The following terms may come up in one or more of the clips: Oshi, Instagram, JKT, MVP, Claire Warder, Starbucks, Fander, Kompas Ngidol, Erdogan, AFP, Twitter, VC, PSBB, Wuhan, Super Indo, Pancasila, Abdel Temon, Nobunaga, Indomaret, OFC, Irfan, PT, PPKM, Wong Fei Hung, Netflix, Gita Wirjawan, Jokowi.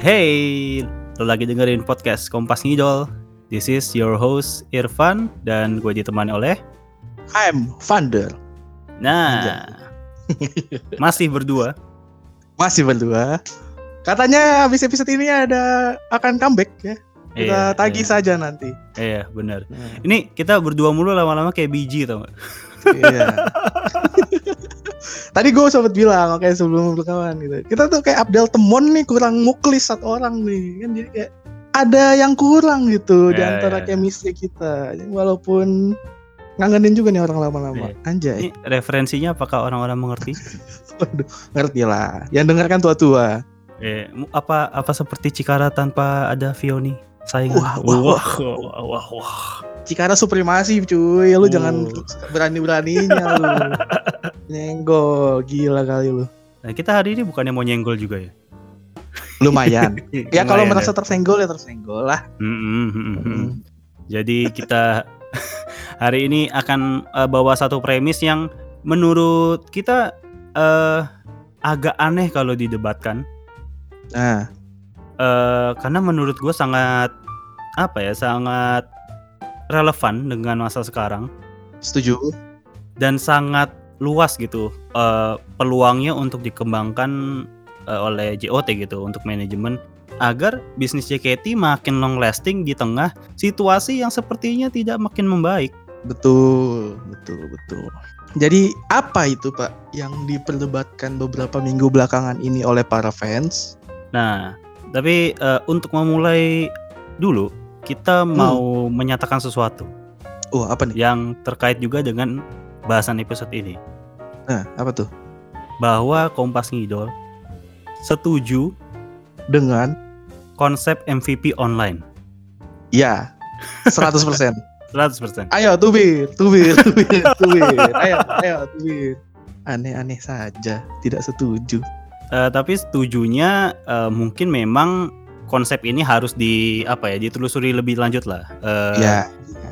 Hey, lo lagi dengerin podcast Kompas Ngidol. This is your host Irfan dan gue ditemani oleh I'm Fander. Nah, masih berdua. Katanya habis episode ini ada akan comeback ya. Kita tagih saja nanti. Iya, benar. Ini kita berdua mulu lama-lama kayak biji tau gak? Iya. Tadi gue sobat bilang oke sebelum rekaman gitu. Kita tuh kayak Abdel Temon nih kurang muklis satu orang nih. Kan jadi kayak ada yang kurang gitu di antara chemistry kita. Walaupun ngangenin juga nih orang lama-lama. Anjay. Ini referensinya apakah orang-orang mengerti? Waduh, ngerti lah. Yang dengarkan tua-tua. Apa seperti Cikara tanpa ada Vioni? Sayang. Wah. Cikara supremasi cuy, lu jangan berani-beraninya lu. Nyenggol, gila kali lu. Nah, kita hari ini bukannya mau nyenggol juga ya? Lumayan. Ya kalau merasa tersenggol ya tersenggol lah. Jadi kita hari ini akan bawa satu premis yang menurut kita agak aneh kalau didebatkan. Nah, karena menurut gue sangat relevan dengan masa sekarang. Setuju. Dan sangat luas gitu peluangnya untuk dikembangkan oleh JOT gitu untuk manajemen agar bisnis JKT makin long lasting di tengah situasi yang sepertinya tidak makin membaik. Betul. Jadi apa itu Pak yang diperdebatkan beberapa minggu belakangan ini oleh para fans? Nah, tapi untuk memulai dulu kita mau menyatakan sesuatu. Apa nih? Yang terkait juga dengan bahasan episode ini. Nah, apa tuh? Bahwa Kompas Ngidol setuju dengan konsep MVP online. Ya, 100%. 100%. Ayo, tubir. Ayo, tubir. Aneh-aneh saja, tidak setuju. Tapi setujunya mungkin memang konsep ini harus ditelusuri lebih lanjut lah.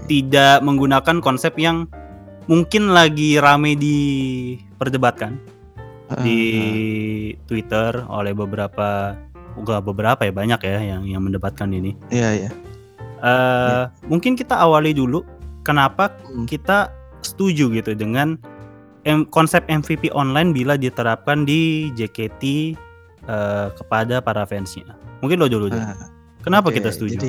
Tidak menggunakan konsep yang mungkin lagi rame diperdebatkan di Twitter oleh banyak ya yang mendebatkan ini. Iya. Mungkin kita awali dulu kenapa kita setuju gitu dengan konsep MVP online bila diterapkan di JKT kepada para fansnya. Mungkin lo dulu deh. Kenapa kita setuju? Jadi,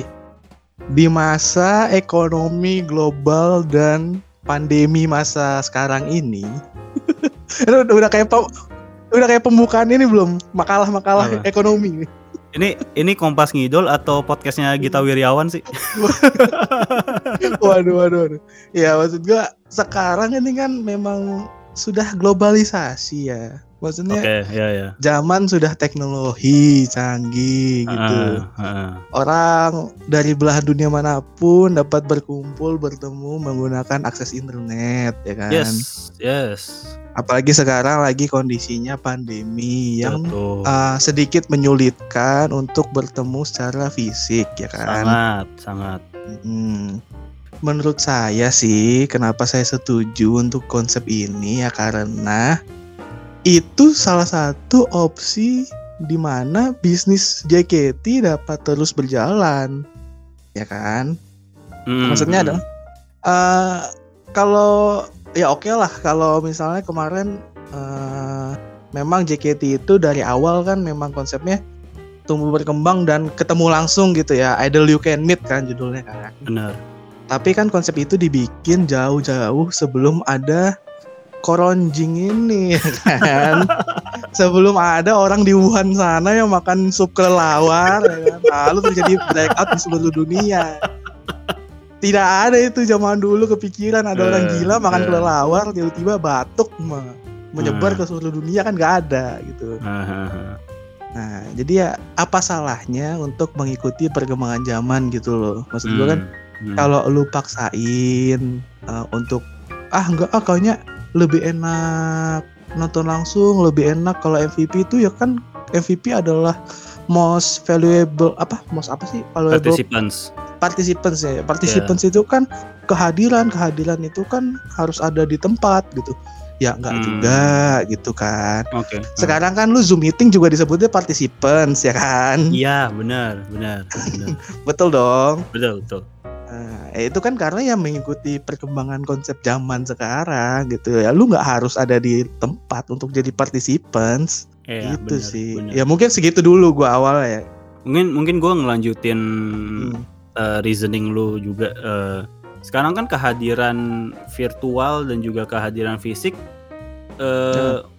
di masa ekonomi global dan pandemi masa sekarang ini, udah kayak pembukaan ini belum makalah ekonomi. Ini Kompas Ngidol atau podcastnya Gita Wirjawan sih? waduh. Ya maksud gua sekarang ini kan memang sudah globalisasi ya, maksudnya zaman sudah teknologi canggih gitu. Orang dari belahan dunia manapun dapat berkumpul bertemu menggunakan akses internet ya kan. Yes. Apalagi sekarang lagi kondisinya pandemi yang sedikit menyulitkan untuk bertemu secara fisik ya kan. Sangat. Menurut saya sih, kenapa saya setuju untuk konsep ini ya karena itu salah satu opsi di mana bisnis JKT dapat terus berjalan, ya kan? Maksudnya adalah kalau ya oke lah kalau misalnya kemarin memang JKT itu dari awal kan memang konsepnya tumbuh berkembang dan ketemu langsung gitu ya, Idol You Can Meet kan judulnya kan. Benar. Tapi kan konsep itu dibikin jauh-jauh sebelum ada koronjing ini kan. Sebelum ada orang di Wuhan sana yang makan sup kelelawar ya kan. Lalu terjadi breakout di seluruh dunia. Tidak ada itu zaman dulu kepikiran ada orang gila makan kelelawar tiba-tiba batuk menyebar ke seluruh dunia kan enggak ada gitu. Nah, jadi ya apa salahnya untuk mengikuti perkembangan zaman gitu loh. Maksud gue kan kalau lu paksain untuk kayaknya lebih enak nonton langsung, lebih enak kalau MVP itu ya kan MVP adalah participants ya. Participants itu kan kehadiran itu kan harus ada di tempat gitu. ya enggak juga gitu kan. Okay. Sekarang kan lu Zoom meeting juga disebutnya participants ya kan? Iya, benar. Betul dong? Betul. Itu kan karena ya mengikuti perkembangan konsep zaman sekarang gitu ya. Lu enggak harus ada di tempat untuk jadi participants. Ya, gitu bener, sih. Bener. Ya mungkin segitu dulu gua awalnya ya. Mungkin gua ngelanjutin reasoning lu juga. Sekarang kan kehadiran virtual dan juga kehadiran fisik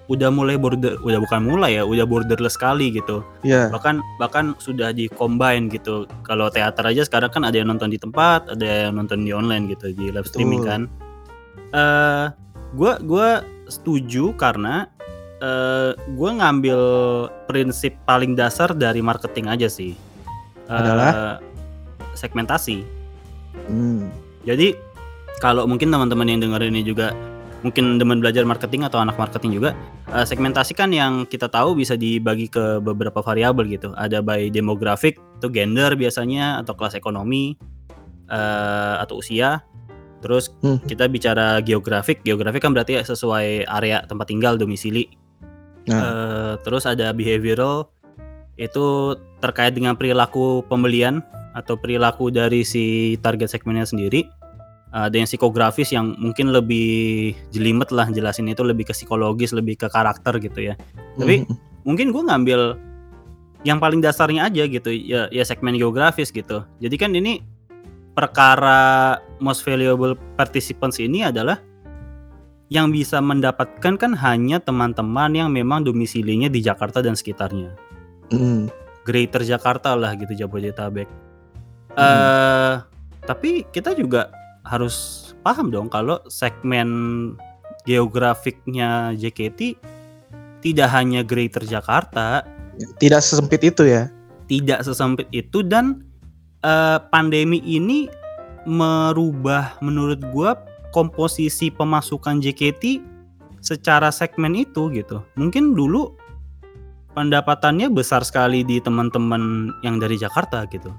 udah borderless sekali gitu. Yeah. Bahkan sudah di-combine gitu. Kalau teater aja sekarang kan ada yang nonton di tempat, ada yang nonton di online gitu, di live streaming kan. Gua setuju karena gue ngambil prinsip paling dasar dari marketing aja sih, adalah segmentasi. Jadi kalau mungkin teman-teman yang dengerin ini juga mungkin demen belajar marketing atau anak marketing juga, segmentasi kan yang kita tahu bisa dibagi ke beberapa variabel gitu. Ada by demografik, itu gender biasanya, atau kelas ekonomi, atau usia. Terus kita bicara geografik kan berarti sesuai area tempat tinggal, domisili. Terus ada behavioral, itu terkait dengan perilaku pembelian atau perilaku dari si target segmennya sendiri. Ada yang psikografis yang mungkin lebih jelimet lah jelasin, itu lebih ke psikologis, lebih ke karakter gitu ya. Tapi mungkin gue ngambil yang paling dasarnya aja gitu ya segmen geografis gitu. Jadi kan ini perkara most valuable participants ini adalah yang bisa mendapatkan kan hanya teman-teman yang memang domisilinya di Jakarta dan sekitarnya. Greater Jakarta lah gitu, Jabodetabek. Tapi kita juga harus paham dong kalau segmen geografiknya JKT tidak hanya Greater Jakarta. Tidak sesempit itu ya. Tidak sesempit itu, dan pandemi ini merubah menurut gue komposisi pemasukan JKT secara segmen itu gitu. Mungkin dulu pendapatannya besar sekali di teman-teman yang dari Jakarta gitu.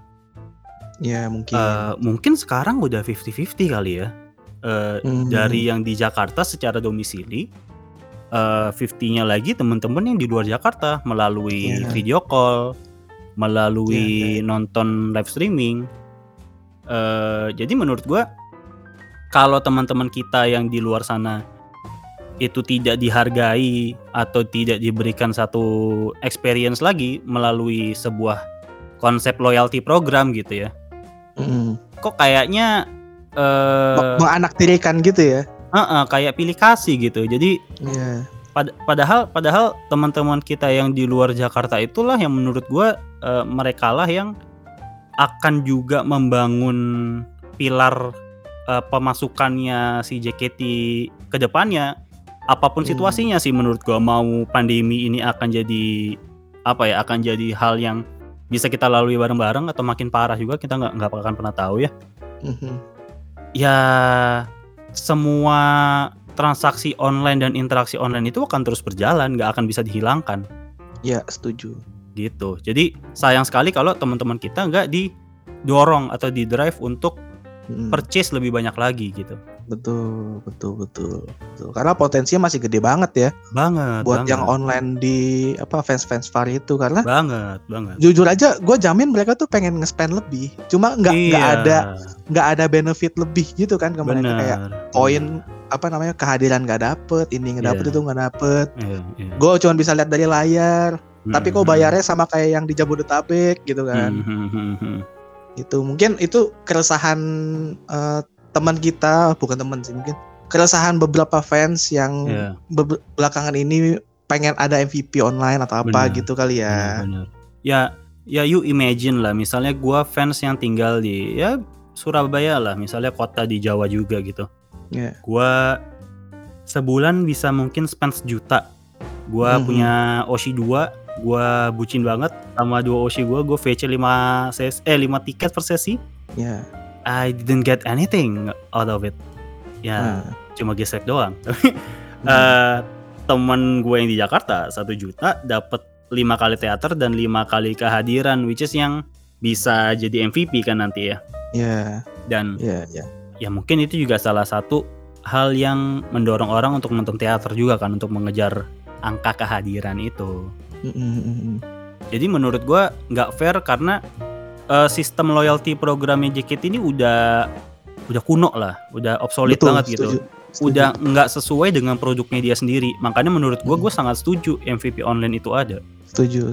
Ya mungkin. Mungkin sekarang udah 50-50 kali ya. Dari yang di Jakarta secara domisili, 50-nya lagi teman-teman yang di luar Jakarta melalui video call, melalui nonton live streaming. Jadi menurut gue kalau teman-teman kita yang di luar sana itu tidak dihargai atau tidak diberikan satu experience lagi melalui sebuah konsep loyalty program gitu ya, kok kayaknya menganaktirikan gitu ya, kayak pilih kasih gitu. Jadi padahal teman-teman kita yang di luar Jakarta itulah yang menurut gue merekalah yang akan juga membangun pilar pemasukannya si JKT ke depannya. Apapun situasinya sih menurut gua, mau pandemi ini akan jadi apa ya, akan jadi hal yang bisa kita lalui bareng-bareng atau makin parah juga kita nggak akan pernah tahu ya. Ya semua transaksi online dan interaksi online itu akan terus berjalan, nggak akan bisa dihilangkan. Ya setuju. Gitu. Jadi sayang sekali kalau teman-teman kita nggak didorong atau didrive untuk purchase lebih banyak lagi gitu. Betul. Karena potensinya masih gede banget ya. Buat yang online di fans-fans VAR itu, karena banget. Jujur aja, gue jamin mereka tuh pengen nge-spend lebih. Cuma nggak ada benefit lebih gitu kan ke mereka, kayak poin kehadiran nggak dapet, ini nggak dapet, itu nggak dapet. Gue cuma bisa lihat dari layar. Tapi kok bayarnya sama kayak yang di Jabodetabek gitu kan. Itu mungkin itu keresahan teman kita, bukan teman sih, mungkin keresahan beberapa fans yang belakangan ini pengen ada MVP online atau apa gitu kali ya. Ya you imagine lah, misalnya gue fans yang tinggal di Surabaya lah, misalnya kota di Jawa juga gitu. Gue sebulan bisa mungkin spend sejuta. Gue punya Oshi 2. Gue bucin banget sama 2 Oshi gue VC 5 tiket per sesi. I didn't get anything out of it. Cuma gesek doang. Temen gue yang di Jakarta 1 juta dapat 5 kali teater dan 5 kali kehadiran, which is yang bisa jadi MVP kan nanti ya. Dan ya mungkin itu juga salah satu hal yang mendorong orang untuk nonton teater juga kan, untuk mengejar angka kehadiran itu. Jadi menurut gue nggak fair karena sistem loyalty programnya JKT ini udah kuno lah, udah obsolete. Betul, banget setuju, gitu. Setuju. Udah nggak sesuai dengan produknya dia sendiri. Makanya menurut gue sangat setuju MVP online itu ada. Setuju,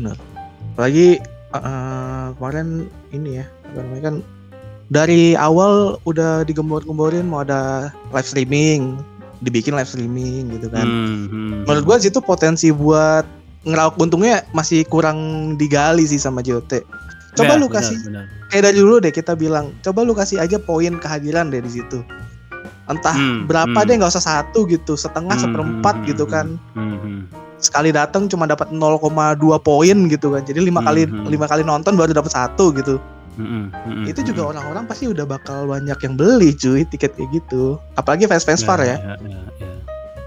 benar. Apalagi kemarin ini ya, karena kan dari awal udah digembor-gemborin mau ada live streaming, dibikin live streaming gitu kan. Menurut gue sih itu potensi buat ngeraup untungnya masih kurang digali sih sama JOT. Coba ya, lu kasih kayak dari dulu deh kita bilang, coba lu kasih aja poin kehadiran deh di situ. Entah berapa deh, nggak usah satu gitu, setengah, seperempat gitu kan. Sekali datang cuma dapat 0,2 poin gitu kan. Jadi 5 kali nonton baru dapat 1 gitu. Itu juga orang-orang pasti udah bakal banyak yang beli cuy tiket kayak gitu, apalagi fans-fans VAR ya.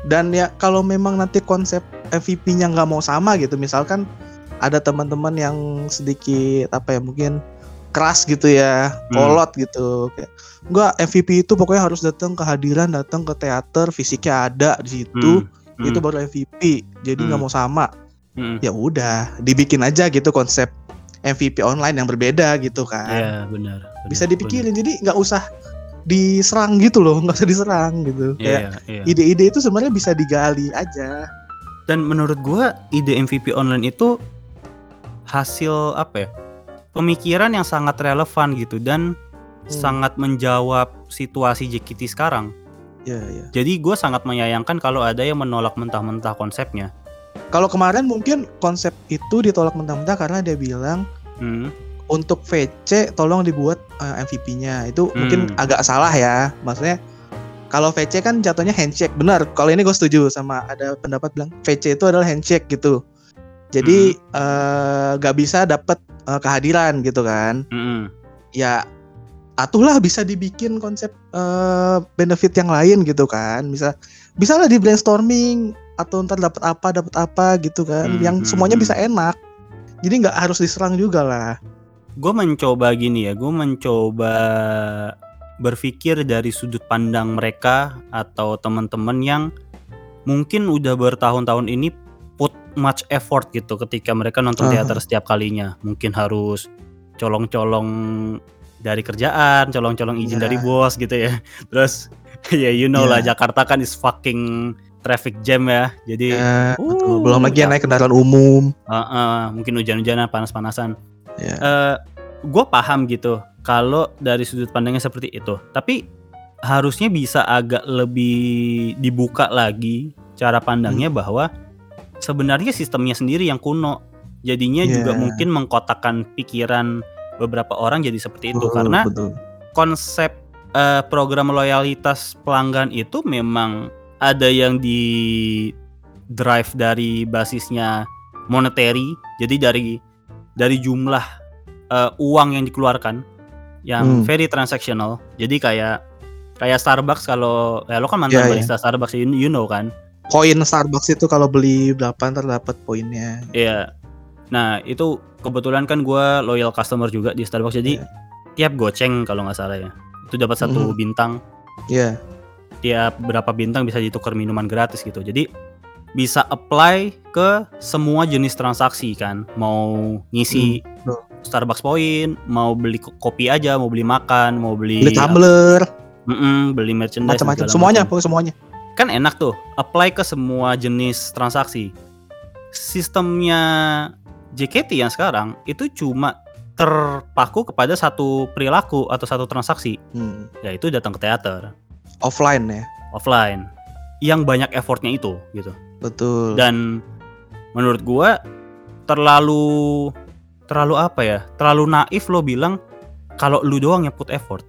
Dan ya kalau memang nanti konsep MVP-nya nggak mau sama gitu, misalkan ada teman-teman yang sedikit apa ya, mungkin keras gitu ya, kolot gitu, nggak, MVP itu pokoknya harus datang kehadiran, datang ke teater, fisiknya ada di situ, itu baru MVP, jadi nggak mau sama. Ya udah dibikin aja gitu konsep MVP online yang berbeda gitu kan. Iya, benar. Bisa dipikirin, jadi nggak usah diserang gitu loh, nggak usah diserang gitu. Kayak ide-ide itu sebenarnya bisa digali aja. Dan menurut gua ide MVP online itu hasil apa ya? Pemikiran yang sangat relevan gitu dan sangat menjawab situasi JKT sekarang. Iya. Jadi gua sangat menyayangkan kalau ada yang menolak mentah-mentah konsepnya. Kalau kemarin mungkin konsep itu ditolak mentah-mentah karena dia bilang untuk VC tolong dibuat MVP-nya. Itu mungkin agak salah ya. Maksudnya kalau VC kan jatuhnya handshake, benar. Kalau ini gue setuju sama ada pendapat bilang VC itu adalah handshake gitu. Jadi gak bisa dapat kehadiran gitu kan. Ya atuhlah bisa dibikin konsep benefit yang lain gitu kan. Bisa lah di brainstorming atau ntar dapat apa gitu kan, yang semuanya bisa enak, jadi nggak harus diserang juga lah. Gue mencoba berpikir dari sudut pandang mereka atau teman-teman yang mungkin udah bertahun-tahun ini put much effort gitu ketika mereka nonton teater setiap kalinya, mungkin harus colong-colong dari kerjaan, colong-colong izin dari bos gitu ya, terus ya lah, Jakarta kan is fucking traffic jam ya, jadi belum lagi naik kendaraan umum, mungkin hujan-hujanan, panas-panasan. Gue paham gitu kalau dari sudut pandangnya seperti itu, tapi harusnya bisa agak lebih dibuka lagi cara pandangnya bahwa sebenarnya sistemnya sendiri yang kuno, jadinya juga mungkin mengkotakkan pikiran beberapa orang jadi seperti itu, karena konsep program loyalitas pelanggan itu memang ada yang di drive dari basisnya monetary, jadi dari jumlah uang yang dikeluarkan, yang very transactional. Jadi kayak Starbucks, kalau lo kan mantan barista Starbucks, you know kan. Koin Starbucks itu kalau beli berapa ntar dapat poinnya. Iya. Nah itu kebetulan kan gue loyal customer juga di Starbucks, jadi tiap goceng kalau nggak salah ya, itu dapat 1 bintang. Iya. Tiap berapa bintang bisa ditukar minuman gratis gitu. Jadi bisa apply ke semua jenis transaksi kan. Mau ngisi Starbucks point, mau beli kopi aja, mau beli makan, mau beli tumbler, beli merchandise, macam-macam. Semuanya. Kan enak tuh, apply ke semua jenis transaksi. Sistemnya JKT yang sekarang itu cuma terpaku kepada satu perilaku atau satu transaksi, yaitu datang ke teater. Offline yang banyak effortnya itu gitu. Betul. Dan menurut gua terlalu apa ya, terlalu naif lo bilang kalau lu doang yang put effort.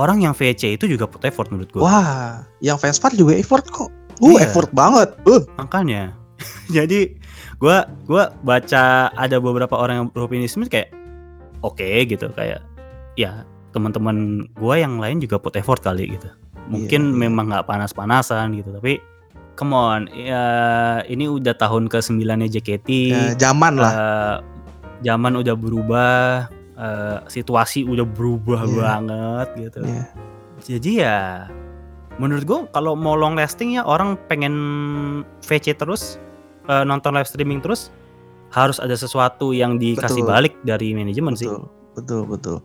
Orang yang VC itu juga put effort menurut gua. Wah, yang fanspar juga effort kok. Effort banget. Makanya. Jadi gua baca ada beberapa orang yang beropini kayak oke gitu, kayak ya teman-teman gua yang lain juga put effort kali gitu. Mungkin memang gak panas-panasan gitu, tapi come on ya, ini udah tahun ke-9 JKT, zaman lah, zaman udah berubah, situasi udah berubah banget gitu. Jadi ya menurut gue kalau mau long lasting ya, orang pengen VC terus, nonton live streaming terus, harus ada sesuatu yang dikasih betul. Balik dari manajemen sih. Betul.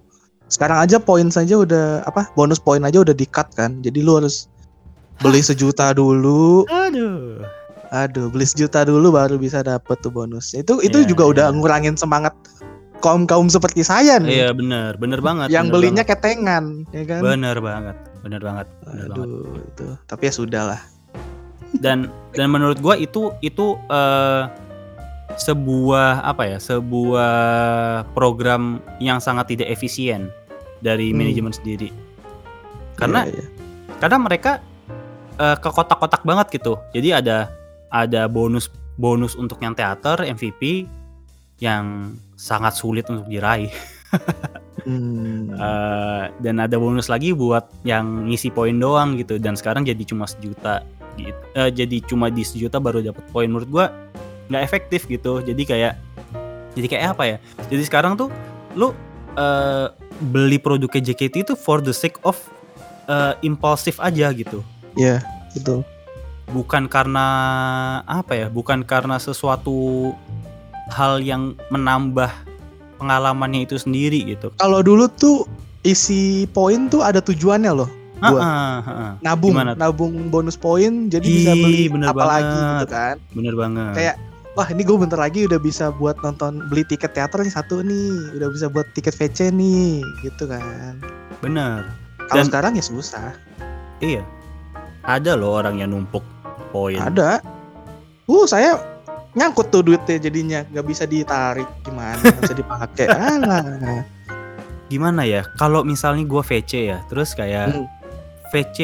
Sekarang aja poin saja udah bonus poin aja udah di-cut kan. Jadi lu harus beli sejuta dulu. Aduh, beli sejuta dulu baru bisa dapet tuh bonus. Itu juga udah ngurangin semangat kaum-kaum seperti saya nih. Iya, bener banget. Yang bener belinya banget. Ketengan, ya kan? Bener banget. Aduh, itu. Tapi ya sudahlah. Dan menurut gua itu sebuah program yang sangat tidak efisien dari manajemen sendiri, karena kadang mereka ke kotak-kotak banget gitu. Jadi ada bonus untuk yang teater MVP yang sangat sulit untuk diraih. Dan ada bonus lagi buat yang ngisi poin doang gitu, dan sekarang jadi cuma sejuta gitu. Jadi cuma di sejuta baru dapat poin, menurut gua nggak efektif gitu. Jadi kayak apa ya, jadi sekarang tuh lu beli produknya JKT itu for the sake of impulsif aja gitu. Iya, betul. Bukan karena sesuatu hal yang menambah pengalamannya itu sendiri gitu. Kalau dulu tuh isi poin tuh ada tujuannya loh. Nabung bonus poin, jadi bisa beli apa lagi gitu kan. Bener banget. Kayak wah, ini gue bentar lagi udah bisa buat nonton, beli tiket teater nih satu nih, udah bisa buat tiket VC nih, gitu kan. Bener. Kalau sekarang ya susah. Iya. Ada loh orang yang numpuk poin. Ada. Saya nyangkut tuh duitnya jadinya, nggak bisa ditarik, gimana? Nggak bisa dipakai. Alah. Gimana ya? Kalau misalnya gue VC ya, terus kayak VC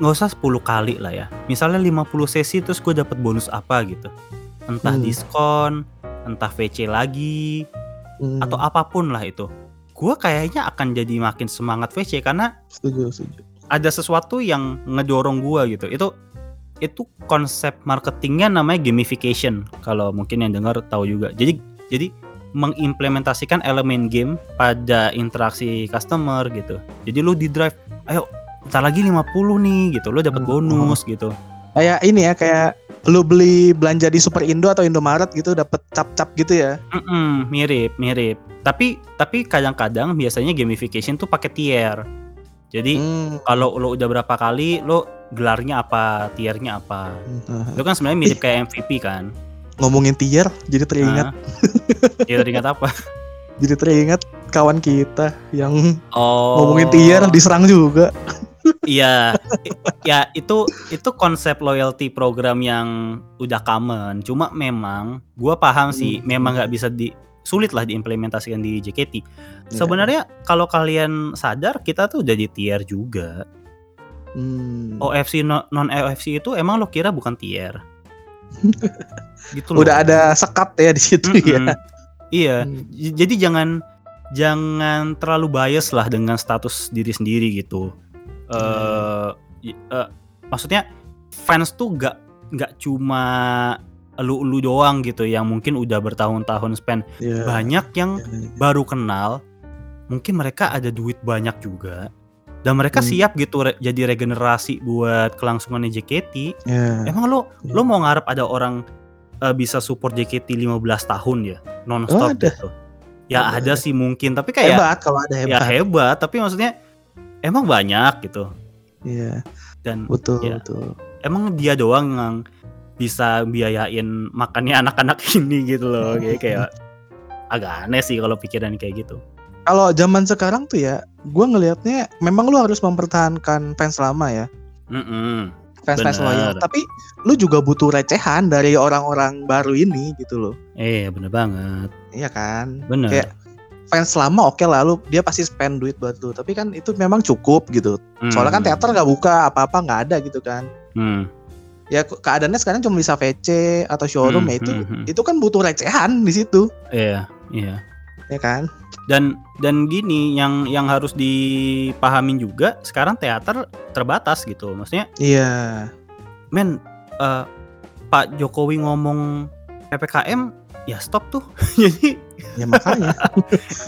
nggak usah 10 kali lah ya, misalnya 50 sesi terus gue dapet bonus apa gitu, entah diskon, entah VC lagi atau apapun lah itu, gue kayaknya akan jadi makin semangat VC karena setuju. Ada sesuatu yang ngedorong gue gitu. Itu konsep marketingnya namanya gamification, kalau mungkin yang dengar tahu juga. Jadi mengimplementasikan elemen game pada interaksi customer gitu. Jadi lu di drive, ayo ntar lagi 50 nih gitu, lu dapat bonus gitu. Kayak ini ya, kayak lu beli belanja di Super Indo atau Indomaret gitu, dapat cap-cap gitu ya. Mirip. Tapi kadang-kadang biasanya gamification tuh pakai tier. Jadi kalau lu udah berapa kali, lu gelarnya apa, tiernya apa. Lu kan sebenarnya mirip kayak MVP kan. Ngomongin tier, jadi teringat. Teringat apa? Jadi teringat kawan kita yang ngomongin tier diserang juga. Iya. Ya, itu konsep loyalty program yang udah common. Cuma memang gua paham sih, memang nggak bisa sulit lah diimplementasikan di JKT. Sebenarnya kalau kalian sadar, kita tuh udah di tier juga. OFC non-OFC itu emang lo kira bukan tier. Gitu loh. Udah ada sekat ya di situ ya. Iya. Jadi jangan terlalu bias lah dengan status diri sendiri gitu. Maksudnya fans tuh nggak cuma elu doang gitu yang mungkin udah bertahun-tahun spend. Banyak yang baru kenal, mungkin mereka ada duit banyak juga, dan mereka siap gitu jadi regenerasi buat kelangsungan JKT. Emang lo mau ngarep ada orang bisa support JKT 15 tahun ya non-stop gitu? Ya ada sih mungkin, tapi kayak hebat kalau ada, hebat. Ya hebat, tapi maksudnya emang banyak gitu. Iya. Dan betul. Emang dia doang yang bisa biayain makannya anak-anak ini gitu loh. Kayak agak aneh sih kalau pikiran kayak gitu. Kalau zaman sekarang tuh ya, gue ngelihatnya memang lu harus mempertahankan fans lama ya, fans loyal. Tapi lu juga butuh recehan dari orang-orang baru ini gitu loh. Bener banget. Iya kan. Bener. Kayak fans lama oke lah, lu dia pasti spend duit buat lu. Tapi kan itu memang cukup gitu. Soalnya kan teater nggak buka, apa-apa nggak ada gitu kan. Ya keadaannya sekarang cuma bisa VC atau showroom ya itu kan butuh recehan di situ. Iya. Ya kan? Dan gini, yang harus dipahamin juga, sekarang teater terbatas gitu. Maksudnya Pak Jokowi ngomong PPKM, ya stop tuh. Jadi ya makanya.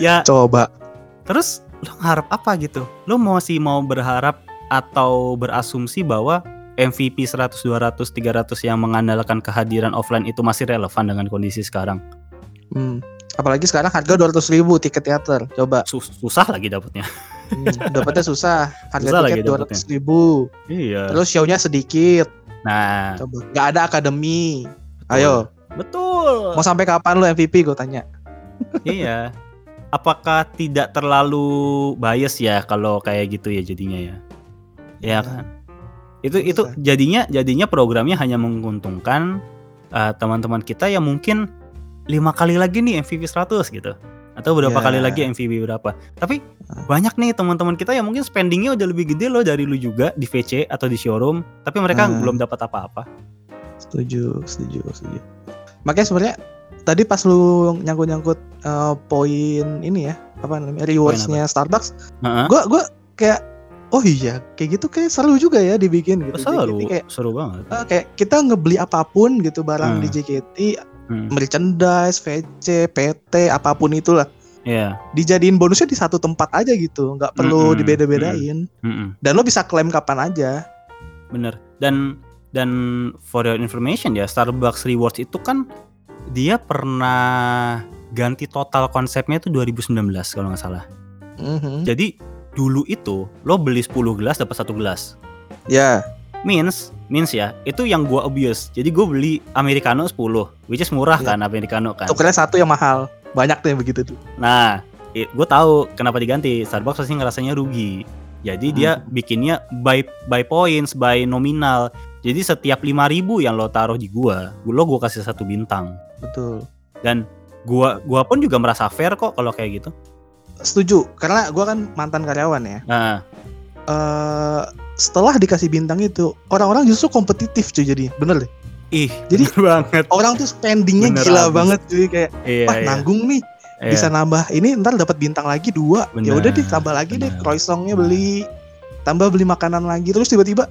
Ya coba. Terus lo harap apa gitu? Lo masih mau berharap atau berasumsi bahwa MVP 100, 200, 300 yang mengandalkan kehadiran offline itu masih relevan dengan kondisi sekarang? Apalagi sekarang harga 200.000 tiket teater. Coba susah lagi dapatnya. Dapatnya susah. Harga susah tiket 200.000. Iya. Terus show-nya sedikit. Nah, coba. Gak ada akademi. Ayo. Betul. Mau sampai kapan lu MVP, gue tanya. Iya. Apakah tidak terlalu bias ya kalau kayak gitu ya jadinya ya? Ya kan. Itu jadinya programnya hanya menguntungkan teman-teman kita yang mungkin 5 kali lagi nih MVP 100 gitu. Atau berapa kali lagi MVP berapa. Tapi banyak nih teman-teman kita yang mungkin spendingnya udah lebih gede loh dari lu juga di VC atau di showroom, tapi mereka belum dapat apa-apa. Setuju. Makanya sebenarnya tadi pas lu nyangkut-nyangkut poin ini ya, apa namanya, rewards-nya Starbucks, gua kayak, oh iya, kayak gitu kayak seru juga ya dibikin gitu. Seru banget. Kayak kita ngebeli apapun gitu barang di JKT, merchandise, VC, PT, apapun itulah. Iya. Yeah. Dijadiin bonusnya di satu tempat aja gitu, nggak perlu dibeda-bedain. Dan lo bisa klaim kapan aja. Bener. Dan for your information ya, Starbucks Rewards itu kan dia pernah ganti total konsepnya itu 2019 kalau nggak salah. Jadi dulu itu lo beli 10 gelas dapat 1 gelas. Ya. Means ya, itu yang gua abuse. Jadi gua beli americano 10, which is murah kan americano kan. Tukernya satu yang mahal. Banyak tuh yang begitu tuh. Nah, gua tahu kenapa diganti. Starbucks pasti ngerasanya rugi. Jadi dia bikinnya by points, by nominal. Jadi setiap 5.000 yang lo taruh di gua, lo kasih 1 bintang. Betul. Dan gua pun juga merasa fair kok kalau kayak gitu. Setuju, karena gue kan mantan karyawan ya. Setelah dikasih bintang itu, orang-orang justru kompetitif cuy jadinya, bener deh. Jadi banget. Orang tuh spendingnya bener gila abis banget cuy, kayak nanggung nih, bisa nambah ini ntar dapat bintang lagi 2. Ya udah deh tambah lagi deh croissantnya beli, tambah beli makanan lagi, terus tiba-tiba,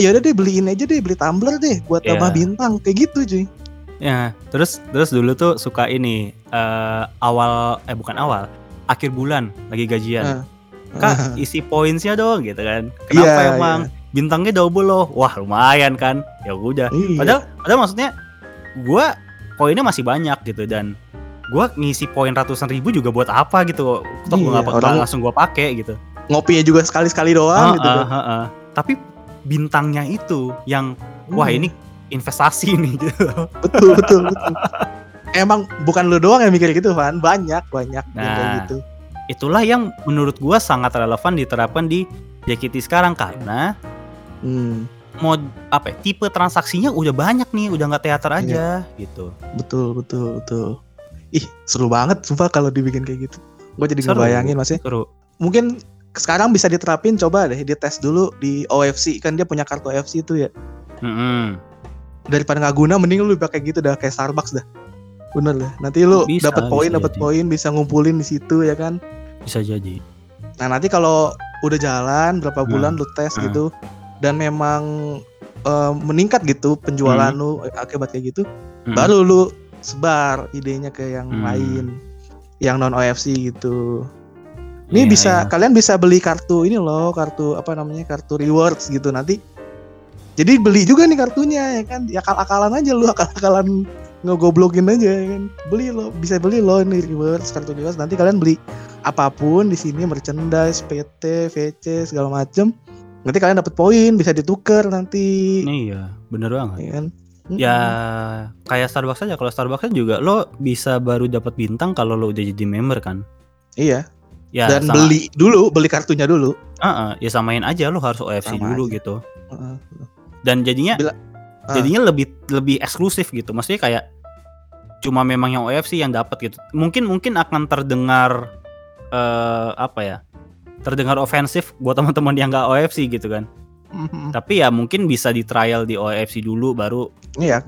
ya udah deh beliin aja deh, beli tumbler deh buat tambah bintang kayak gitu cuy. Ya, terus dulu tuh suka ini akhir bulan lagi gajian, Kak isi poinsnya dong gitu kan. Kenapa emang bintangnya double loh? Wah lumayan kan. Ya udah. Padahal maksudnya gue poinnya masih banyak gitu, dan gue ngisi poin ratusan ribu juga buat apa gitu? Toh gue nggak langsung gue pakai gitu. Ngopinya juga sekali-sekali doang gitu. Tapi bintangnya itu yang wah ini investasi nih gitu. Betul. Emang bukan lu doang yang mikir gitu, Van. Banyak nah, gitu. Itulah yang menurut gua sangat relevan diterapkan di JKT sekarang, karena mod apa ya, tipe transaksinya udah banyak nih, udah enggak teater aja gitu. Betul. Ih, seru banget sumpah kalau dibikin kayak gitu. Gua jadi ngebayangin masih. Seru. Mungkin sekarang bisa diterapin, coba deh dites dulu di OFC, kan dia punya kartu OFC itu ya. Daripada enggak guna mending lu pakai gitu dah, kayak Starbucks dah. Bener lah, nanti lu dapat poin bisa ngumpulin di situ ya kan? Bisa jadi. Nah nanti kalau udah jalan berapa bulan lu tes gitu, dan memang meningkat gitu penjualan lu akibat kayak gitu, baru lu sebar idenya ke yang lain, yang non OFC gitu. Ini kalian bisa beli kartu ini loh, kartu apa namanya, kartu rewards gitu nanti. Jadi beli juga nih kartunya ya kan? Ya akal-akalan aja lu, akal-akalan. Ngegoblokin aja kan, beli lo, bisa beli lo ini rewards, kartu rewards, nanti kalian beli apapun di sini, merchandise, PT, VC segala macem, nanti kalian dapat poin bisa ditukar nanti. Iya, bener banget. Iya kan? Ya kayak Starbucks aja, kalau Starbucks kan juga lo bisa baru dapat bintang kalau lo udah jadi member kan. Iya. Ya, dan beli kartunya dulu. Ya samain aja, lo harus OFC dulu aja. Gitu. Dan jadinya. Jadinya lebih eksklusif gitu. Maksudnya kayak cuma memang yang OFC yang dapat gitu. Mungkin akan terdengar apa ya? Terdengar ofensif buat teman-teman yang enggak OFC gitu kan. Tapi ya mungkin bisa di trial di OFC dulu baru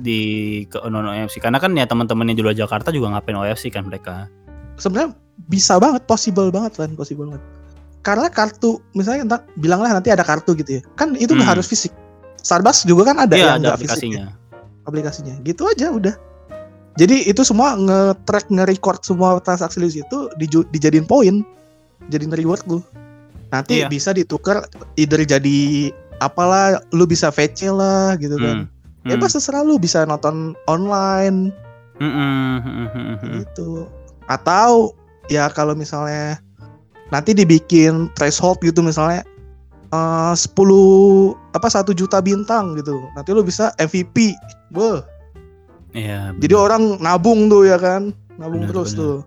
di ke non OFC. Karena kan ya teman-teman yang di luar Jakarta juga ngapain OFC kan mereka. Sebenarnya bisa banget, possible banget. Karena kartu misalnya entar bilanglah nanti ada kartu gitu ya. Kan itu enggak harus fisik. Starbucks juga kan ada yang nggak fisiknya, aplikasinya, gitu aja udah. Jadi itu semua nge-track, nge-record semua transaksi di situ dijadiin poin. jadi reward lu. Nanti iya. Bisa ditukar either jadi apalah, lu bisa fetch-nya lah gitu kan. Ya pas terserah lu, bisa nonton online. Gitu. Atau ya kalau misalnya nanti dibikin threshold gitu misalnya 1 juta bintang gitu. Nanti lu bisa MVP. Beuh. Iya. Jadi orang nabung tuh ya kan. Nabung bener, terus bener. Tuh.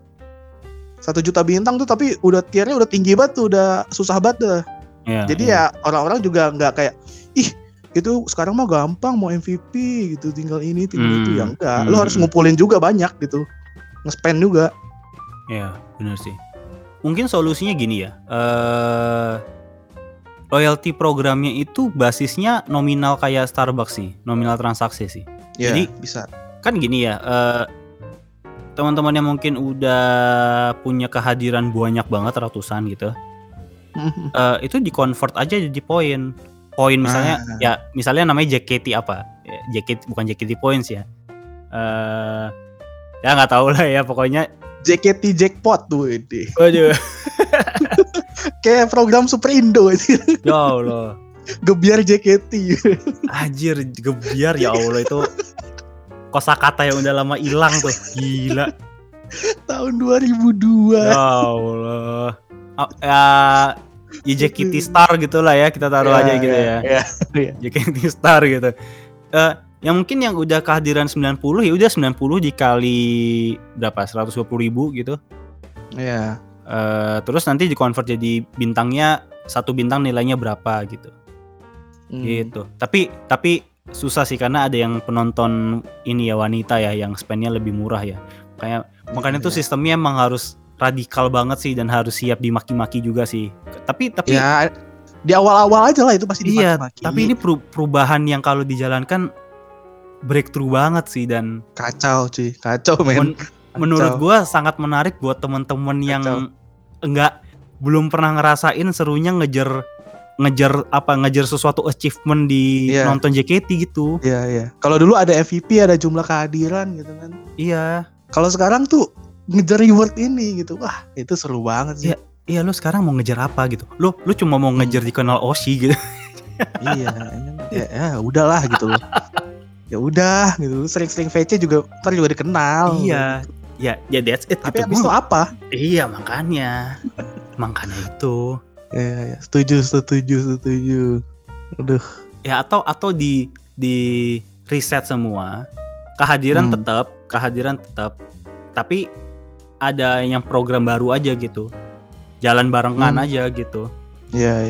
1 juta bintang tuh tapi udah tiernya udah tinggi banget tuh, udah susah banget dah. Yeah, jadi yeah. Ya orang-orang juga gak kayak ih itu sekarang mah gampang mau MVP gitu, tinggal ini tinggal itu, ya enggak. Lo harus ngumpulin juga banyak gitu, nge-spend juga. Ya yeah, benar sih. Mungkin solusinya gini ya, loyalty programnya itu basisnya nominal kayak Starbucks sih, nominal transaksi sih. Yeah, jadi bisa. Kan gini ya, teman-teman yang mungkin udah punya kehadiran banyak banget, ratusan gitu, itu di convert aja jadi poin misalnya, ya misalnya namanya JKT apa, JKT bukan JKT points ya, ya nggak tahu lah ya pokoknya JKT jackpot tuh ini. Waduh, kayak program Super Indo ini. Ya Allah, gebiar JKT. Anjir, gebiar ya Allah itu. Kosakata yang udah lama hilang tuh, gila. Tahun 2002. Ya Allah. Ya JKT Star gitulah ya, kita taruh aja gitu ya. JKT Star gitu. Yang mungkin yang udah kehadiran 90, ya udah 90 dikali berapa? 120.000 gitu. Iya. Terus nanti dikonvert jadi bintangnya, satu bintang nilainya berapa gitu. Gitu. Tapi susah sih karena ada yang penonton ini ya, wanita ya, yang spendnya lebih murah ya. Makanya tuh sistemnya emang harus radikal banget sih, dan harus siap dimaki-maki juga sih. Tapi ya, di awal-awal aja lah itu pasti dimaki-maki. Iya, tapi ini perubahan yang kalau dijalankan breakthrough banget sih, dan kacau cuy, kacau men. Menurut gue sangat menarik buat temen-temen yang enggak, belum pernah ngerasain serunya ngejar sesuatu achievement di nonton JKT gitu. Iya, iya. Kalau dulu ada MVP, ada jumlah kehadiran gitu kan. Iya. Kalau sekarang tuh ngejar reward ini gitu. Wah, itu seru banget sih. Iya, lu sekarang mau ngejar apa gitu. Lu cuma mau ngejar dikenal Oshi gitu. Iya, ya udahlah gitu loh. Ya udah gitu. Sering-sering VC juga ntar juga dikenal. Iya. Gitu. Ya that's it. Tapi abis itu apa? Iya, makanya. Makanya itu. Ya, setuju. Aduh. Ya atau di reset semua. Kehadiran tetap. Tapi ada yang program baru aja gitu. Jalan barengan aja gitu. Iya.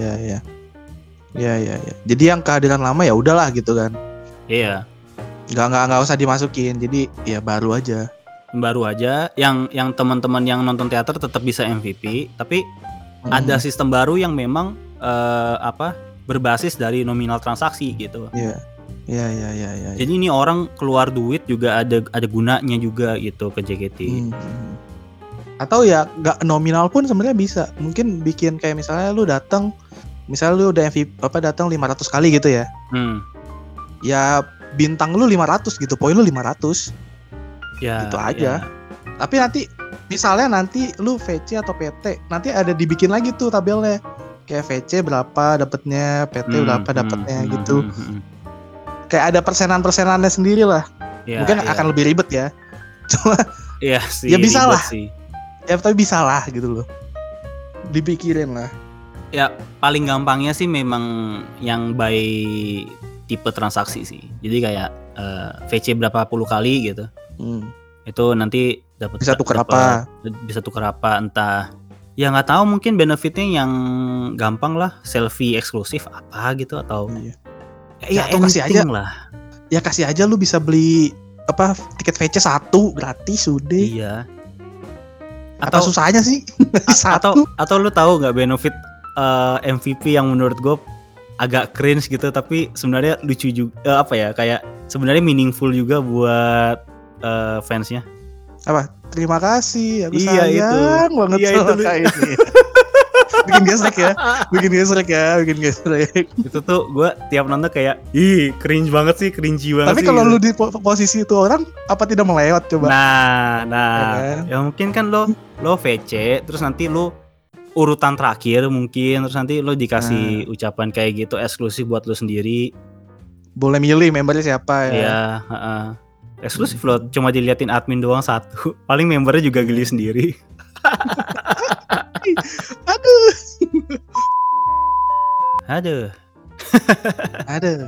Iya. Jadi yang kehadiran lama ya udahlah gitu kan. Iya. Enggak usah dimasukin. Jadi ya baru aja. Yang teman-teman yang nonton teater tetap bisa MVP, tapi ada sistem baru yang memang berbasis dari nominal transaksi gitu. Iya. Jadi ini orang keluar duit juga ada gunanya juga gitu ke JKT. Atau ya nggak nominal pun sebenarnya bisa. Mungkin bikin kayak misalnya lu datang, misalnya lu udah MVP datang 500 kali gitu ya. Ya bintang lu 500 gitu, poin lu 500. Ya, gitu aja. Ya. Tapi nanti lu VC atau PT, nanti ada dibikin lagi tuh tabelnya. Kayak VC berapa dapatnya, PT berapa dapatnya gitu. Kayak ada persenan-persenannya sendiri lah. Ya, mungkin akan lebih ribet ya. Cuma ya sih. Ya bisa lah. Sih. Ya tapi bisa lah gitu loh. Dipikirin lah. Ya paling gampangnya sih memang yang by tipe transaksi sih. Jadi kayak VC berapa puluh kali gitu. Itu nanti dapat bisa tukar apa entah ya nggak tahu, mungkin benefitnya yang gampang lah, selfie eksklusif apa gitu atau atau kasih aja lah ya, kasih aja lu bisa beli tiket VC 1 gratis udah. Iya, atau apa susahnya sih? atau lu tahu nggak benefit MVP yang menurut gue agak cringe gitu, tapi sebenarnya lucu juga, kayak sebenarnya meaningful juga buat fansnya. Apa? Terima kasih, aku sayang itu. Banget sama kayak ini. Bikin gesrek. Itu tuh gue tiap nonton kayak, ih cringe banget sih, cringy banget. Tapi kalau lu di posisi itu orang, apa tidak melewat coba? Nah, ya mungkin kan lo VC, terus nanti lu urutan terakhir mungkin, terus nanti lo dikasih ucapan kayak gitu eksklusif buat lo sendiri. Boleh milih membernya siapa ya. Iya, eksklusif lo, cuma diliatin admin doang satu. Paling membernya juga geli sendiri. Aduh. Aduh. Aduh.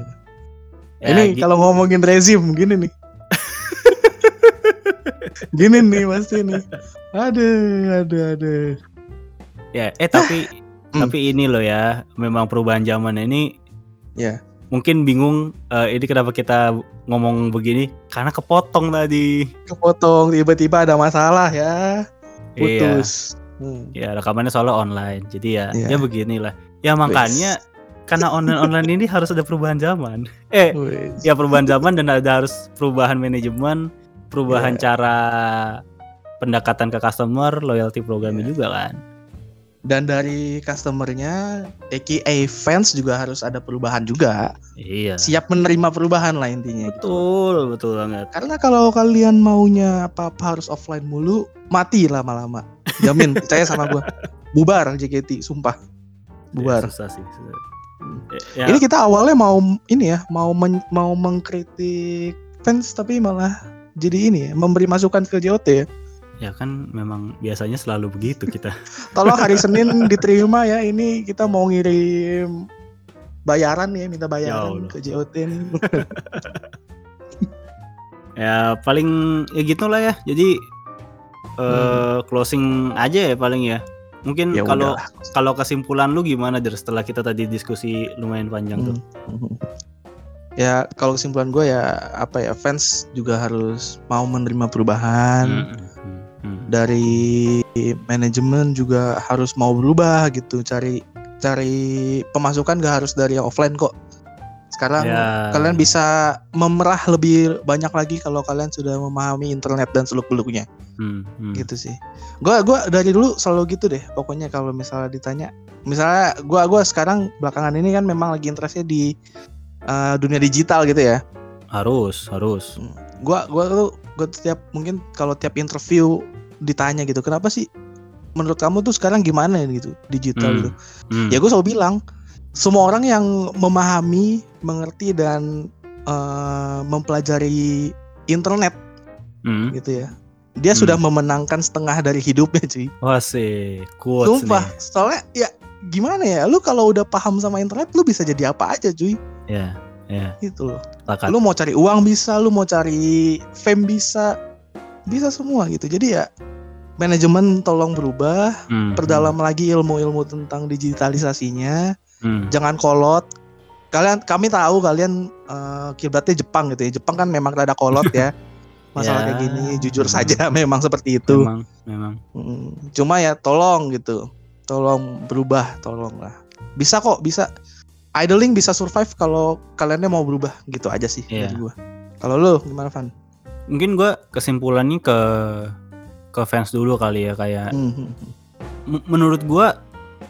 Ya, ini kalau ngomongin rezim gini nih. Gini nih pasti nih. Aduh. Ya, tapi ini loh ya, memang perubahan zaman ini. Ya. Mungkin bingung ini kenapa kita ngomong begini, karena kepotong tadi. Kepotong, tiba-tiba ada masalah ya. Putus. Iya. Ya, rekamannya soalnya online. Jadi ya beginilah. Ya makanya karena online ini harus ada perubahan zaman. Ya perubahan zaman dan harus perubahan manajemen, perubahan cara pendekatan ke customer, loyalty programnya juga kan. Dan dari customernya, aka fans juga harus ada perubahan juga. Iya. Siap menerima perubahan lah intinya. Betul, gitu. Betul banget. Karena kalau kalian maunya apa-apa harus offline mulu, mati lama-lama. Jamin, percaya sama gue. Bubar JKT, sumpah. Bubar. Ya, susah sih. Ya. Ini kita awalnya mau mengkritik fans, tapi malah jadi ini ya, memberi masukan ke JOT ya. Ya kan memang biasanya selalu begitu kita. Tolong hari Senin diterima ya, ini kita mau ngirim bayaran ya, minta bayaran ke JOT nih. Ya paling ya gitulah ya. Jadi closing aja ya paling ya. Mungkin kalau kesimpulan lu gimana Jer, setelah kita tadi diskusi lumayan panjang tuh. Ya kalau kesimpulan gue ya fans juga harus mau menerima perubahan. Dari manajemen juga harus mau berubah gitu, cari pemasukan gak harus dari yang offline kok. Sekarang kalian bisa memerah lebih banyak lagi kalau kalian sudah memahami internet dan seluk-beluknya. Gitu sih. Gua dari dulu selalu gitu deh. Pokoknya kalau misalnya ditanya, misalnya gua sekarang belakangan ini kan memang lagi interestnya di dunia digital gitu ya. Harus. Gue tiap mungkin kalau tiap interview ditanya gitu, kenapa sih menurut kamu tuh sekarang gimana gitu digital gitu. Ya gue selalu bilang, semua orang yang memahami, mengerti dan mempelajari internet gitu ya, dia sudah memenangkan setengah dari hidupnya cuy. Wah sih, kuat. Sumpah, soalnya ya gimana ya, lu kalau udah paham sama internet, lu bisa jadi apa aja cuy. Ya. Ya. Gitu loh. Lakat. Lu mau cari uang bisa, lu mau cari fame bisa semua gitu. Jadi ya manajemen tolong berubah, perdalam lagi ilmu-ilmu tentang digitalisasinya. Jangan kolot. Kami tahu kalian kiblatnya Jepang gitu ya. Jepang kan memang rada kolot ya. Masalah kayak gini jujur saja memang seperti itu. Memang. Cuma ya tolong gitu. Tolong berubah, tolonglah. Bisa kok, bisa. Idling bisa survive kalau kaliannya mau berubah, gitu aja sih dari gue. Kalau lo gimana Van? Mungkin gue kesimpulannya ke fans dulu kali ya, kayak menurut gue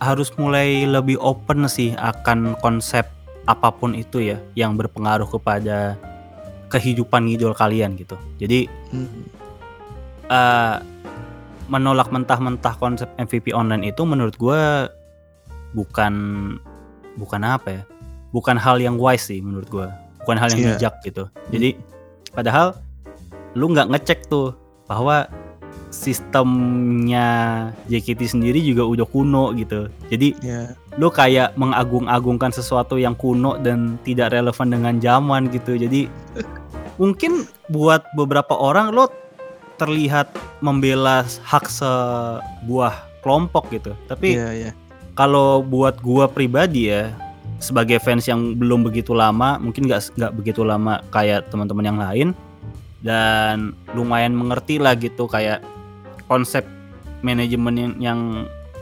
harus mulai lebih open sih akan konsep apapun itu ya yang berpengaruh kepada kehidupan ngidol kalian gitu. Jadi menolak mentah-mentah konsep MVP online itu menurut gue bukan hal yang wise sih menurut gue, bukan hal yang bijak gitu. Jadi padahal lu nggak ngecek tuh bahwa sistemnya JKT sendiri juga udah kuno gitu. Jadi lu kayak mengagung-agungkan sesuatu yang kuno dan tidak relevan dengan zaman gitu. Jadi mungkin buat beberapa orang lu terlihat membela hak sebuah kelompok gitu, tapi kalau buat gua pribadi ya, sebagai fans yang belum begitu lama, mungkin nggak begitu lama kayak teman-teman yang lain, dan lumayan mengerti lah gitu kayak konsep manajemen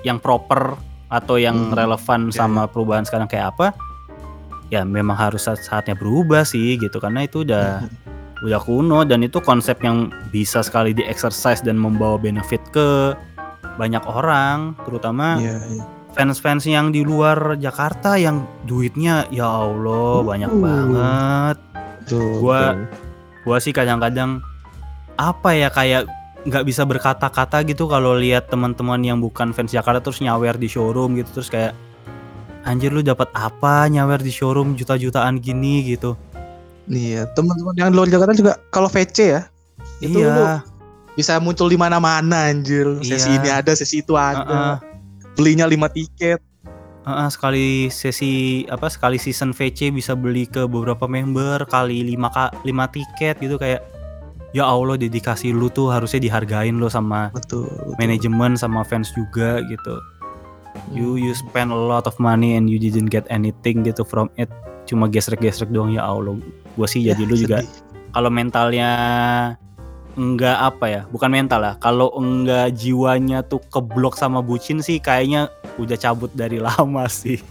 yang proper atau yang relevan sama perubahan sekarang kayak apa. Ya memang harus saatnya berubah sih gitu, karena itu udah kuno dan itu konsep yang bisa sekali di-exercise dan membawa benefit ke banyak orang, terutama fans-fans yang di luar Jakarta yang duitnya ya Allah banyak banget. Gue sih kadang-kadang apa ya, kayak nggak bisa berkata-kata gitu kalau lihat teman-teman yang bukan fans Jakarta terus nyawer di showroom gitu, terus kayak anjir lu dapat apa nyawer di showroom juta-jutaan gini gitu. Iya, teman-teman yang luar Jakarta juga kalau VC ya itu iya, bisa muncul di mana-mana anjir. Sesi iya, ini ada, sesi itu ada. Belinya 5 tiket. Sekali sesi apa, sekali season VC bisa beli ke beberapa member kali 5 tiket gitu, kayak ya Allah, dedikasi lu tuh harusnya dihargain lo sama manajemen sama fans juga gitu. You spend a lot of money and you didn't get anything gitu from it. Cuma gesrek-gesrek doang, ya Allah. Gue sih ya, jadi lu juga kalau mentalnya enggak apa ya, bukan mental lah, kalau enggak jiwanya tuh keblok sama bucin sih kayaknya udah cabut dari lama sih.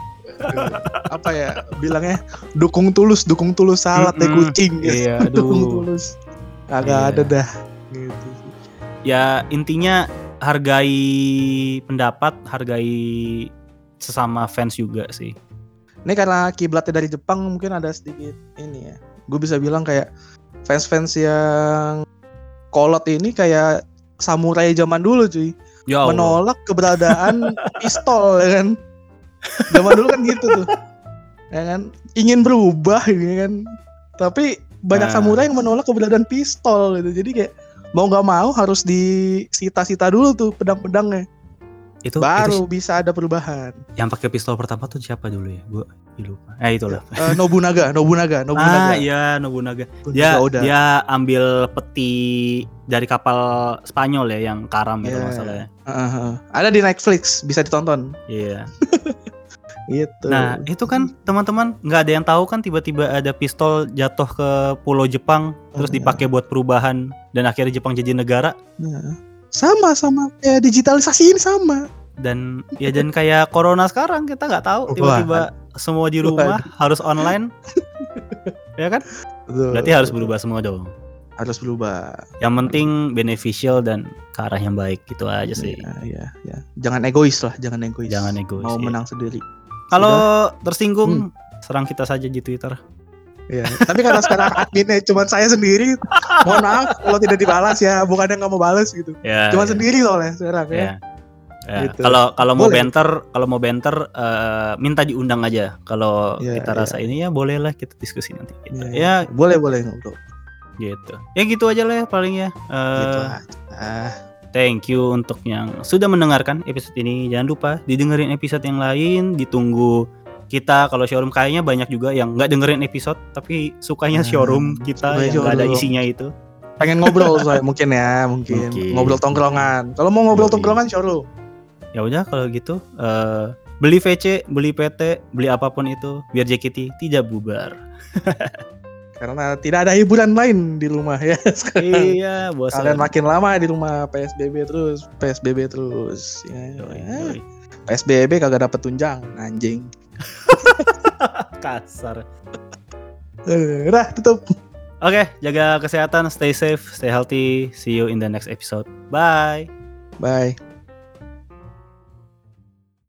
Apa ya bilangnya, dukung tulus salat ya kucing. Iya, dukung tulus kagak ada dah gitu. Ya intinya hargai pendapat, hargai sesama fans juga sih. Ini karena kiblatnya dari Jepang mungkin ada sedikit ini ya, gue bisa bilang kayak fans-fans yang kolot ini kayak samurai zaman dulu cuy, ya menolak keberadaan pistol ya kan. Zaman dulu kan gitu tuh ya kan, ingin berubah ini ya kan, tapi banyak samurai yang menolak keberadaan pistol gitu. Jadi kayak mau gak mau harus disita-sita dulu tuh pedang-pedangnya. Itu baru bisa ada perubahan. Yang pakai pistol pertama tuh siapa dulu ya? Gue lupa. Itulah. Nobunaga. Ah iya, Nobunaga. Dia ambil peti dari kapal Spanyol ya, yang karam itu masalahnya. Ada di Netflix, bisa ditonton. Iya. Gitu. Nah itu kan teman-teman nggak ada yang tahu kan, tiba-tiba ada pistol jatuh ke pulau Jepang terus dipakai buat perubahan dan akhirnya Jepang jadi negara. Sama ya, digitalisasi ini sama. Dan ya, dan kayak corona sekarang kita nggak tahu tiba-tiba semua di rumah harus online, ya kan? Berarti harus berubah semua dong. Harus berubah. Yang penting beneficial dan ke arah yang baik, gitu aja sih. Iya. Jangan egois. Mau menang sendiri. Kalau tersinggung serang kita saja di Twitter. Iya, tapi karena sekarang adminnya cuma saya sendiri, mohon maaf kalau tidak dibalas ya, bukannya nggak mau balas gitu. Ya, cuma sendiri soalnya sekarang ya. Kalau mau banter, minta diundang aja. Kalau kita rasa ini ya bolehlah kita diskusi nanti. Gitu. Ya, boleh ngobrol. Gitu. Ya gitu aja lah paling ya. Gitu aja. Thank you untuk yang sudah mendengarkan episode ini. Jangan lupa didengerin episode yang lain. Ditunggu kita kalau showroom, kayaknya banyak juga yang gak dengerin episode tapi sukanya showroom kita yang showroom. Gak ada isinya itu. Pengen ngobrol soalnya mungkin. Ngobrol tongkrongan. Kalau mau ngobrol tongkrongan showroom. Ya udah kalau gitu beli VC, beli PT, beli apapun itu biar JKT tidak bubar. Karena tidak ada hiburan lain di rumah ya sekarang. Iya, bosan. Kalian makin lama di rumah, PSBB terus. Ya. Yoi. PSBB kagak dapat tunjangan anjing. Kasar. Udah, tutup. Oke, jaga kesehatan, stay safe, stay healthy. See you in the next episode. Bye.